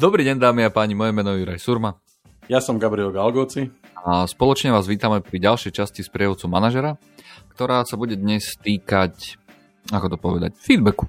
Dobrý deň, dámy a páni, moje meno je Juraj Surma. Ja som Gabriel Galgóci. A spoločne vás vítame pri ďalšej časti Sprievodcu Manažéra, ktorá sa bude dnes týkať, ako to povedať, feedbacku.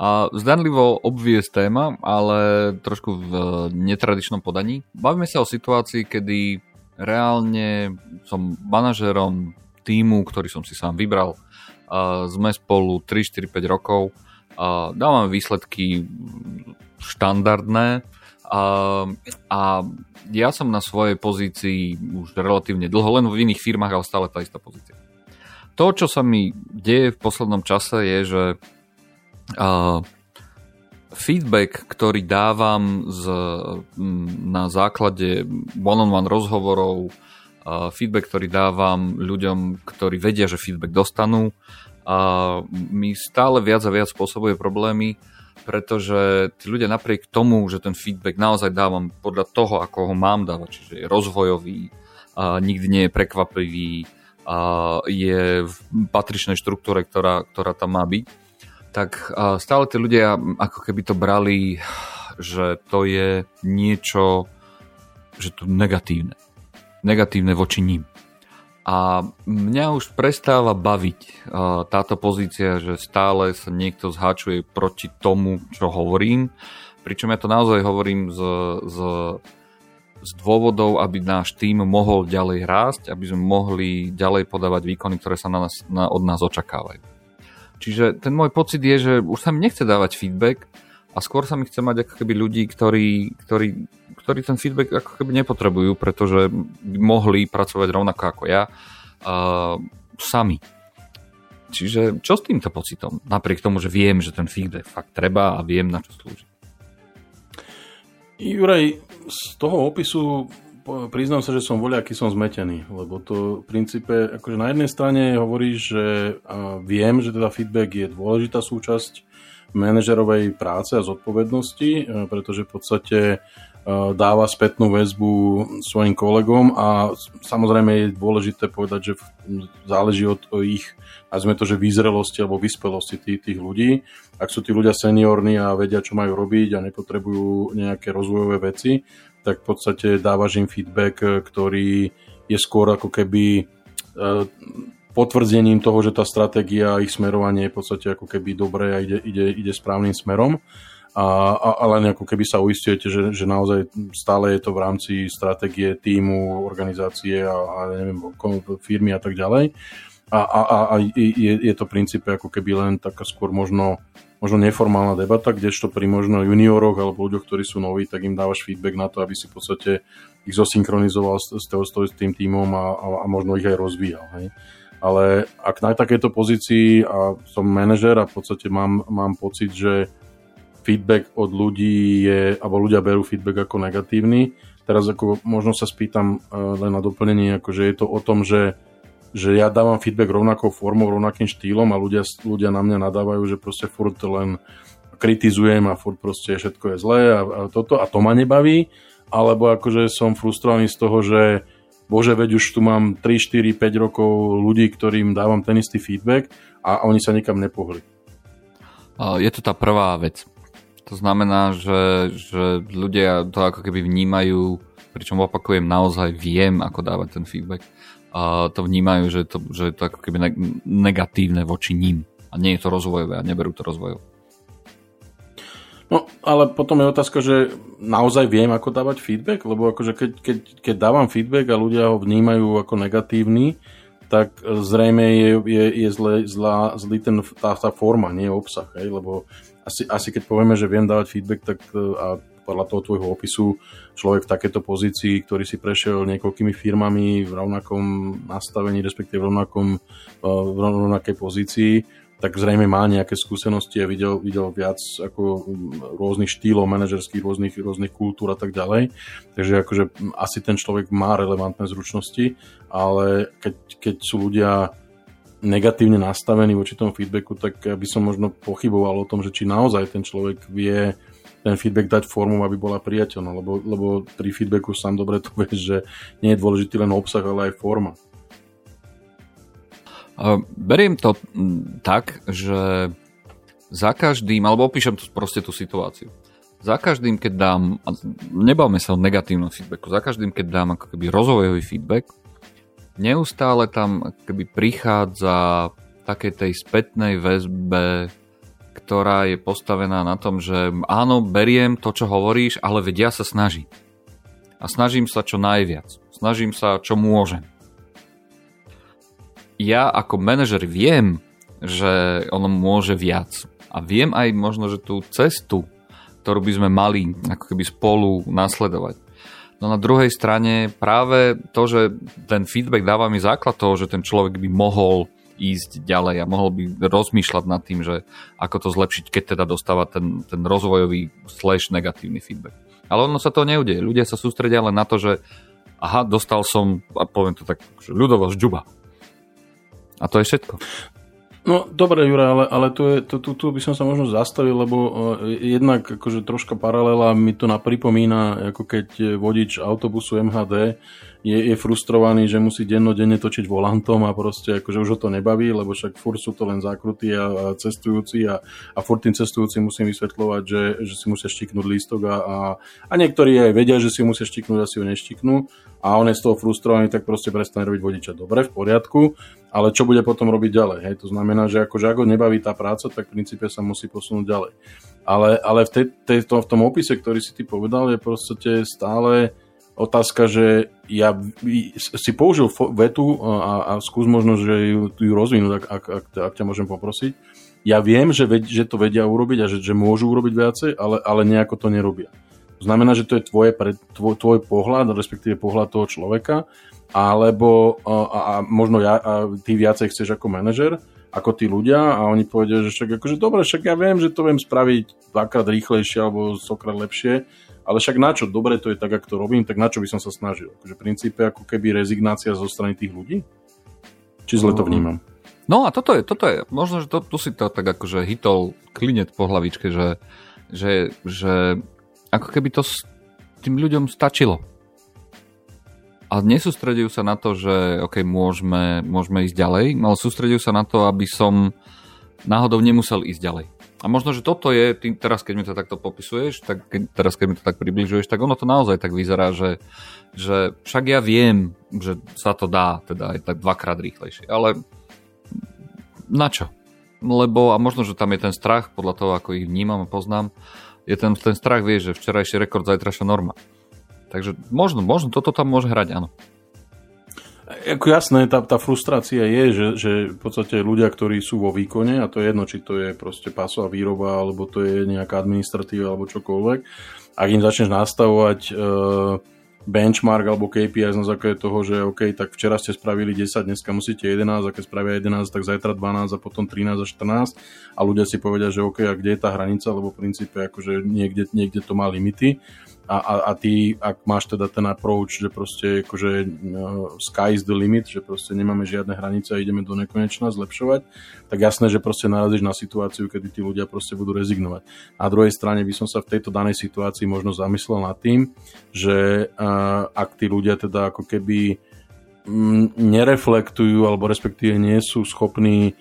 A zdanlivo obvious téma, ale trošku v netradičnom podaní. Bavíme sa o situácii, kedy reálne som manažérom týmu, ktorý som si sám vybral. Sme spolu 3, 4, 5 rokov. Dávame výsledky štandardné. A ja som na svojej pozícii už relatívne dlho, len v iných firmách, ale stále tá istá pozícia. To, čo sa mi deje v poslednom čase, je, že feedback, ktorý dávam na základe one-on-one rozhovorov, feedback, ktorý dávam ľuďom, ktorí vedia, že feedback dostanú, mi stále viac a viac spôsobuje problémy, pretože tí ľudia napriek tomu, že ten feedback naozaj dávam podľa toho, ako ho mám dávať, čiže je rozvojový, nikdy nie je prekvapivý, je v patričnej štruktúre, ktorá tam má byť, tak stále tí ľudia ako keby to brali, že to je niečo, že to negatívne. Negatívne voči ním. A mňa už prestáva baviť táto pozícia, že stále sa niekto zháčuje proti tomu, čo hovorím. Pričom ja to naozaj hovorím z dôvodov, aby náš tím mohol ďalej rásť, aby sme mohli ďalej podávať výkony, ktoré sa od nás očakávajú. Čiže ten môj pocit je, že už sa mi nechce dávať feedback a skôr sa mi chce mať ako keby ľudí, ktorí ten feedback ako keby nepotrebujú, pretože by mohli pracovať rovnako ako ja sami. Čiže čo s týmto pocitom? Napriek tomu, že viem, že ten feedback fakt treba a viem, na čo slúži. Juraj, z toho opisu priznám sa, že som voľaký, som zmetený, lebo to v princípe, akože na jednej strane hovoríš, že viem, že teda feedback je dôležitá súčasť manažerovej práce a zodpovednosti, pretože v podstate dáva spätnú väzbu svojim kolegom a samozrejme je dôležité povedať, že záleží od ich, nazvime to, že výzrelosti alebo vyspelosti tých ľudí. Ak sú tí ľudia seniorní a vedia, čo majú robiť a nepotrebujú nejaké rozvojové veci, tak v podstate dávaš im feedback, ktorý je skôr ako keby potvrdzením toho, že tá stratégia a ich smerovanie je v podstate ako keby dobré a ide správnym smerom. Ale ako keby sa uistujete, že naozaj stále je to v rámci stratégie, tímu, organizácie a neviem, firmy a tak ďalej. A je to v princípe ako keby len taká skôr možno neformálna debata, kdežto pri možno junioroch alebo ľuďoch, ktorí sú noví, tak im dávaš feedback na to, aby si v podstate ich zosynchronizoval s tým tímom a možno ich aj rozvíjal. Hej. Ale ak na takéto pozícii a som manažer a v podstate mám pocit, že feedback od ľudí alebo ľudia berú feedback ako negatívny, teraz ako možno sa spýtam len na doplnenie, akože je to o tom, že ja dávam feedback rovnakou formou, rovnakým štýlom a ľudia na mňa nadávajú, že proste furt len kritizujem a furt proste všetko je zlé a to ma nebaví, alebo akože som frustrovaný z toho, že bože, veď už tu mám 3, 4, 5 rokov ľudí, ktorým dávam ten istý feedback a oni sa nikam nepohli. Je to tá prvá vec. To znamená, že ľudia to ako keby vnímajú, pričom opakujem, naozaj viem, ako dávať ten feedback. A to vnímajú, že je to ako keby negatívne voči ním a nie je to rozvojové a neberú to rozvojové. No, ale potom je otázka, že naozaj viem, ako dávať feedback, lebo akože keď dávam feedback a ľudia ho vnímajú ako negatívny, tak zrejme je zlý tá forma, nie obsah, hej? Lebo asi keď povieme, že viem dávať feedback, tak a podľa toho tvojho opisu, človek v takéto pozícii, ktorý si prešiel niekoľkými firmami v rovnakom nastavení, respektíve v rovnakej pozícii, tak zrejme má nejaké skúsenosti a videl viac ako rôznych štýlov manažerských, rôznych kultúr a tak ďalej. Takže akože asi ten človek má relevantné zručnosti, ale keď sú ľudia negatívne nastavení voči tomu feedbacku, tak by som možno pochyboval o tom, že či naozaj ten človek vie ten feedback dať formou, aby bola priateľná, lebo pri feedbacku sám dobre to vieš, že nie je dôležitý len obsah, ale aj forma. Beriem to tak, že za každým, alebo opíšem proste tú situáciu. za každým, keď dám, a nebavme sa o negatívnom feedbacku, za každým, keď dám ako keby rozvojový feedback, neustále tam keby prichádza takej tej spätnej väzbe, ktorá je postavená na tom, že áno, beriem to, čo hovoríš, ale vedia sa snažím. A snažím sa čo najviac. Snažím sa, čo môžem. Ja ako manažer viem, že ono môže viac. A viem aj možno, že tú cestu, ktorú by sme mali ako keby spolu nasledovať. No na druhej strane práve to, že ten feedback dáva mi základ toho, že ten človek by mohol ísť ďalej a mohol by rozmýšľať nad tým, že ako to zlepšiť, keď teda dostáva ten rozvojový / negatívny feedback. Ale ono sa to neudeje. Ľudia sa sústredia len na to, že aha, dostal som, a poviem to tak, že ľudovo žďuba. A to je všetko. No dobre, Juraj, ale tu by som sa možno zastavil, lebo jednak akože troška paralela mi to pripomína, ako keď vodič autobusu MHD je frustrovaný, že musí dennodenne točiť volantom a proste akože už ho to nebaví, lebo však furt sú to len zákrutí a cestujúci a furt tým cestujúci musím vysvetľovať, že si musia štiknúť lístok a niektorí aj vedia, že si musia štiknúť a si ho neštiknú a on je z toho frustrovaný, tak proste prestane robiť vodiča. Dobre, v poriadku. Ale čo bude potom robiť ďalej? Hej? To znamená, že akože ako nebaví tá práca, tak v princípe sa musí posunúť ďalej. Ale v tom opise, ktorý si ty povedal, je proste stále otázka, že ja si použil vetu a skús možno, že ju rozvinúť, ak ťa môžem poprosiť. Ja viem, že to vedia urobiť a že môžu urobiť viacej, ale nejako to nerobia. To znamená, že to je tvoj pohľad, respektíve pohľad toho človeka, alebo a možno ja a ty viacej chceš ako manažer, ako tí ľudia a oni povedia, že však akože dobre, však ja viem, že to viem spraviť dvakrát rýchlejšie alebo stokrát lepšie, ale však na čo? Dobre, to je tak, ako to robím, tak na čo by som sa snažil? Takže v princípe ako keby rezignácia zo strany tých ľudí? Či zle to vnímam? No a toto je možno, že tu si to tak akože hitol klinec po hlavičke, že ako keby to tým ľuďom stačilo. A nesústredujú sa na to, že OK, môžeme ísť ďalej, ale sústredujú sa na to, aby som náhodou nemusel ísť ďalej. A možno, že toto je, teraz keď mi to takto popisuješ, teraz keď mi to tak približuješ, tak ono to naozaj tak vyzerá, že však ja viem, že sa to dá, teda aj tak dvakrát rýchlejšie. Ale na čo? Lebo, a možno, že tam je ten strach, podľa toho, ako ich vnímam a poznám, je tam ten strach, vieš, že včerajší rekord, zajtrašia norma. Takže možno toto tam môže hrať, áno. Ako jasné, tá frustrácia je, že v podstate ľudia, ktorí sú vo výkone, a to je jedno, či to je proste pásová výroba, alebo to je nejaká administratíva, alebo čokoľvek, ak im začneš nastavovať benchmark alebo KPI na základe toho, že OK, tak včera ste spravili 10, dneska musíte 11, a keď spravia 11, tak zajtra 12 a potom 13 a 14 a ľudia si povedia, že OK, a kde je tá hranica, lebo v princípe akože niekde to má limity a ty, ak máš teda ten approach, že proste akože sky is the limit, že proste nemáme žiadne hranice a ideme do nekonečna zlepšovať, tak jasné, že proste narazíš na situáciu, kedy tí ľudia proste budú rezignovať. Na druhej strane by som sa v tejto danej situácii možno zamyslel nad tým, že ak tí ľudia teda ako keby nereflektujú alebo respektíve nie sú schopní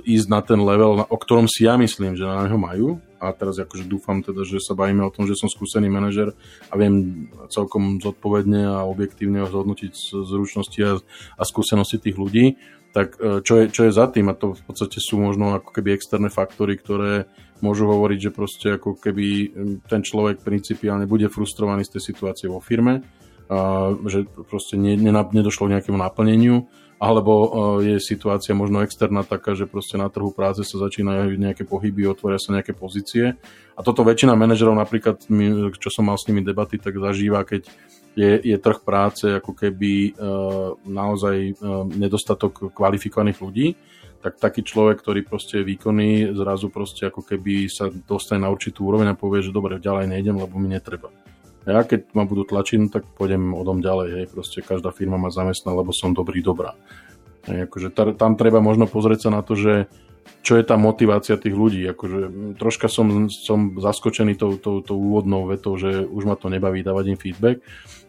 ísť na ten level, o ktorom si ja myslím, že na neho majú. A teraz akože dúfam teda, že sa bavíme o tom, že som skúsený manažer a viem celkom zodpovedne a objektívne zhodnotiť zručnosti a skúsenosti tých ľudí, tak čo je za tým? A to v podstate sú možno ako keby externé faktory, ktoré môžu hovoriť, že proste ako keby ten človek principiálne bude frustrovaný z tej situácie vo firme, že proste nedošlo k nejakému naplneniu, alebo je situácia možno externá taká, že proste na trhu práce sa začínajú nejaké pohyby, otvoria sa nejaké pozície. A toto väčšina manažerov napríklad, čo som mal s nimi debaty, tak zažíva, keď je trh práce ako keby naozaj nedostatok kvalifikovaných ľudí, tak taký človek, ktorý proste je výkonný, zrazu proste ako keby sa dostane na určitú úroveň a povie, že dobre, ďalej nejdem, lebo mi netreba. Ja keď ma budú tlačiť, no tak pôjdem odom ďalej, hej, proste každá firma ma zamestná, lebo som dobrá. Hej, akože tam treba možno pozrieť sa na to, že čo je tá motivácia tých ľudí. Akože troška som zaskočený tou úvodnou vetou, že už ma to nebaví dávať im feedback,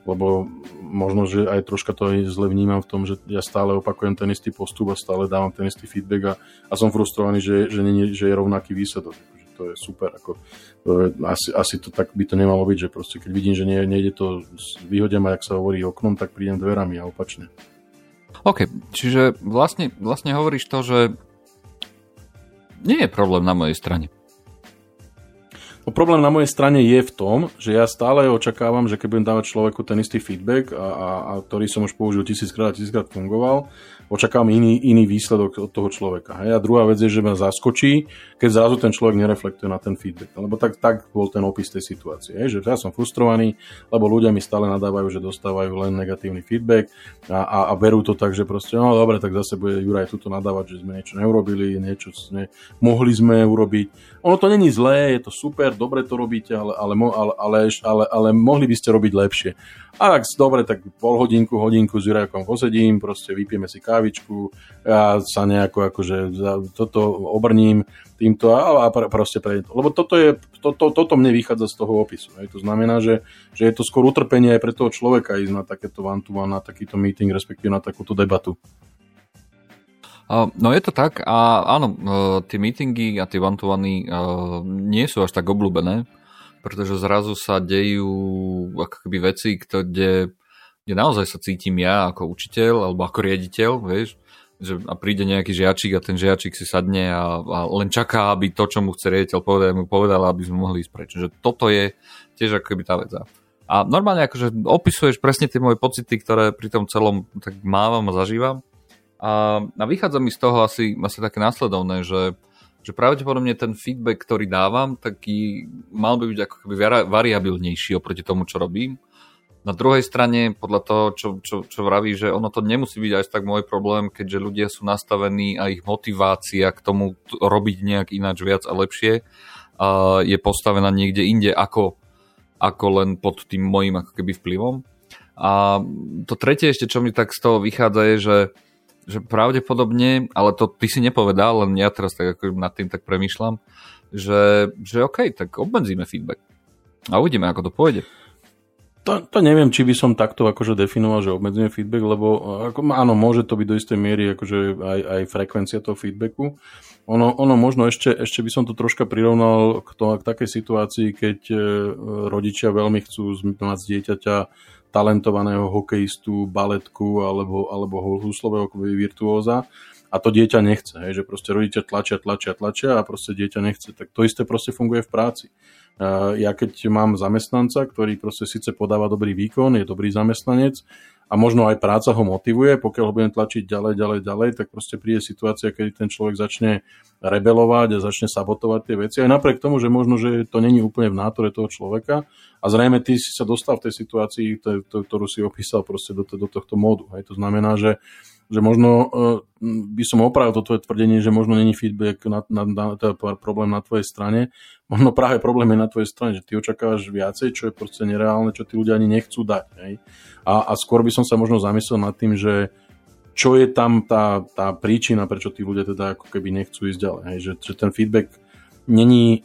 lebo možno, že aj troška to aj zle vnímam v tom, že ja stále opakujem ten istý postup a stále dávam ten istý feedback a som frustrovaný, že je rovnaký výsledok. Akože to je super. Ako, asi to tak by to nemalo byť, že proste keď vidím, že nejde to, vyhodím a jak sa hovorí oknom, tak prídem dverami a opačne. OK, čiže vlastne hovoríš to, že nie je problém na mojej strane. No, problém na mojej strane je v tom, že ja stále očakávam, že keď budem dávať človeku ten istý feedback, a ktorý som už použil tisíckrát fungoval, očakávam iný výsledok od toho človeka. Hej? A druhá vec je, že ma zaskočí, keď zrazu ten človek nereflektuje na ten feedback. Lebo tak bol ten opis tej situácie. Hej? Že ja som frustrovaný, lebo ľudia mi stále nadávajú, že dostávajú len negatívny feedback a berú to tak, že proste, no dobre, tak zase bude Juraj tuto nadávať, že sme niečo neurobili, niečo mohli sme urobiť. Ono to není zlé, je to super, dobre to robíte, ale mohli by ste robiť lepšie. A tak dobre, tak hodinku s Jurajkom posedím, proste vypijeme si kávičku, ja sa nejako akože toto obrním týmto a proste prejdem. Lebo toto mne vychádza z toho opisu. Hej. To znamená, že je to skôr utrpenie aj pre toho človeka ísť na takéto one-to-one, na takýto meeting, respektíve na takúto debatu. No je to tak a áno, tie meetingy a tie one-to-one nie sú až tak obľúbené, pretože zrazu sa dejú akoby veci, kde naozaj sa cítim ja ako učiteľ alebo ako riaditeľ, vieš, že a príde nejaký žiačik a ten žiačik si sadne a len čaká, aby to, čo mu chce riaditeľ povedať, mu povedala, aby sme mohli ísť preč. Že toto je tiež akoby tá vec. A normálne akože opisuješ presne tie moje pocity, ktoré pri tom celom tak mávam a zažívam. A vychádza mi z toho asi také následovné, že pravdepodobne ten feedback, ktorý dávam, taký mal by byť ako keby variabilnejší oproti tomu, čo robím. Na druhej strane, podľa toho, čo vraví, že ono to nemusí byť až tak môj problém, keďže ľudia sú nastavení a ich motivácia k tomu robiť nejak ináč viac a lepšie je postavená niekde inde ako len pod tým môjim ako keby vplyvom. A to tretie ešte, čo mi tak z toho vychádza, je, že pravdepodobne, ale to ty si nepovedal, len ja teraz tak ako nad tým tak premýšľam, že OK, tak obmedzíme feedback a uvidíme, ako to pôjde. To neviem, či by som takto akože definoval, že obmedzíme feedback, lebo áno, môže to byť do istej miery akože aj frekvencia toho feedbacku. Ono možno ešte by som to troška prirovnal k takej situácii, keď rodičia veľmi chcú mať z dieťaťa talentovaného hokejistu, baletku alebo huslového virtuóza a to dieťa nechce, hej, že proste rodičia tlačia a proste dieťa nechce. Tak to isté proste funguje v práci. Ja keď mám zamestnanca, ktorý proste síce podáva dobrý výkon, je dobrý zamestnanec a možno aj práca ho motivuje, pokiaľ ho budem tlačiť ďalej, tak proste príde situácia, keď ten človek začne rebelovať a začne sabotovať tie veci. Aj napriek tomu, že možno, že to není úplne v nátore toho človeka a zrejme ty si sa dostal v tej situácii, ktorú si opísal proste do tohto módu. Hej, to znamená, že možno by som opravil to tvoje tvrdenie, že možno není feedback na problém na tvojej strane. Možno práve problém je na tvojej strane, že ty očakávaš viacej, čo je proste nereálne, čo tí ľudia ani nechcú dať. Hej? A skôr by som sa možno zamyslel nad tým, že čo je tam tá príčina, prečo tí ľudia teda ako keby nechcú ísť ďalej. Hej? Že ten feedback není...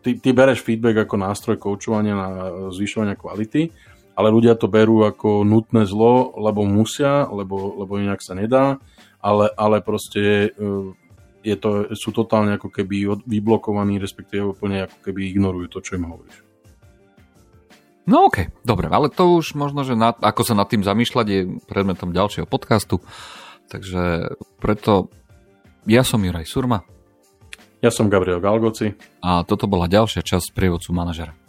Ty bereš feedback ako nástroj koučovania na zvyšovania kvality, ale ľudia to berú ako nutné zlo, lebo musia, lebo inak sa nedá, ale proste sú totálne ako keby vyblokovaní, respektíve úplne ako keby ignorujú to, čo im hovoríš. No okej, dobre, ale to už možno, že ako sa nad tým zamýšľať je predmetom ďalšieho podcastu, takže preto ja som Juraj Surma. Ja som Gabriel Galgóci. A toto bola ďalšia časť Sprievodcu manažera.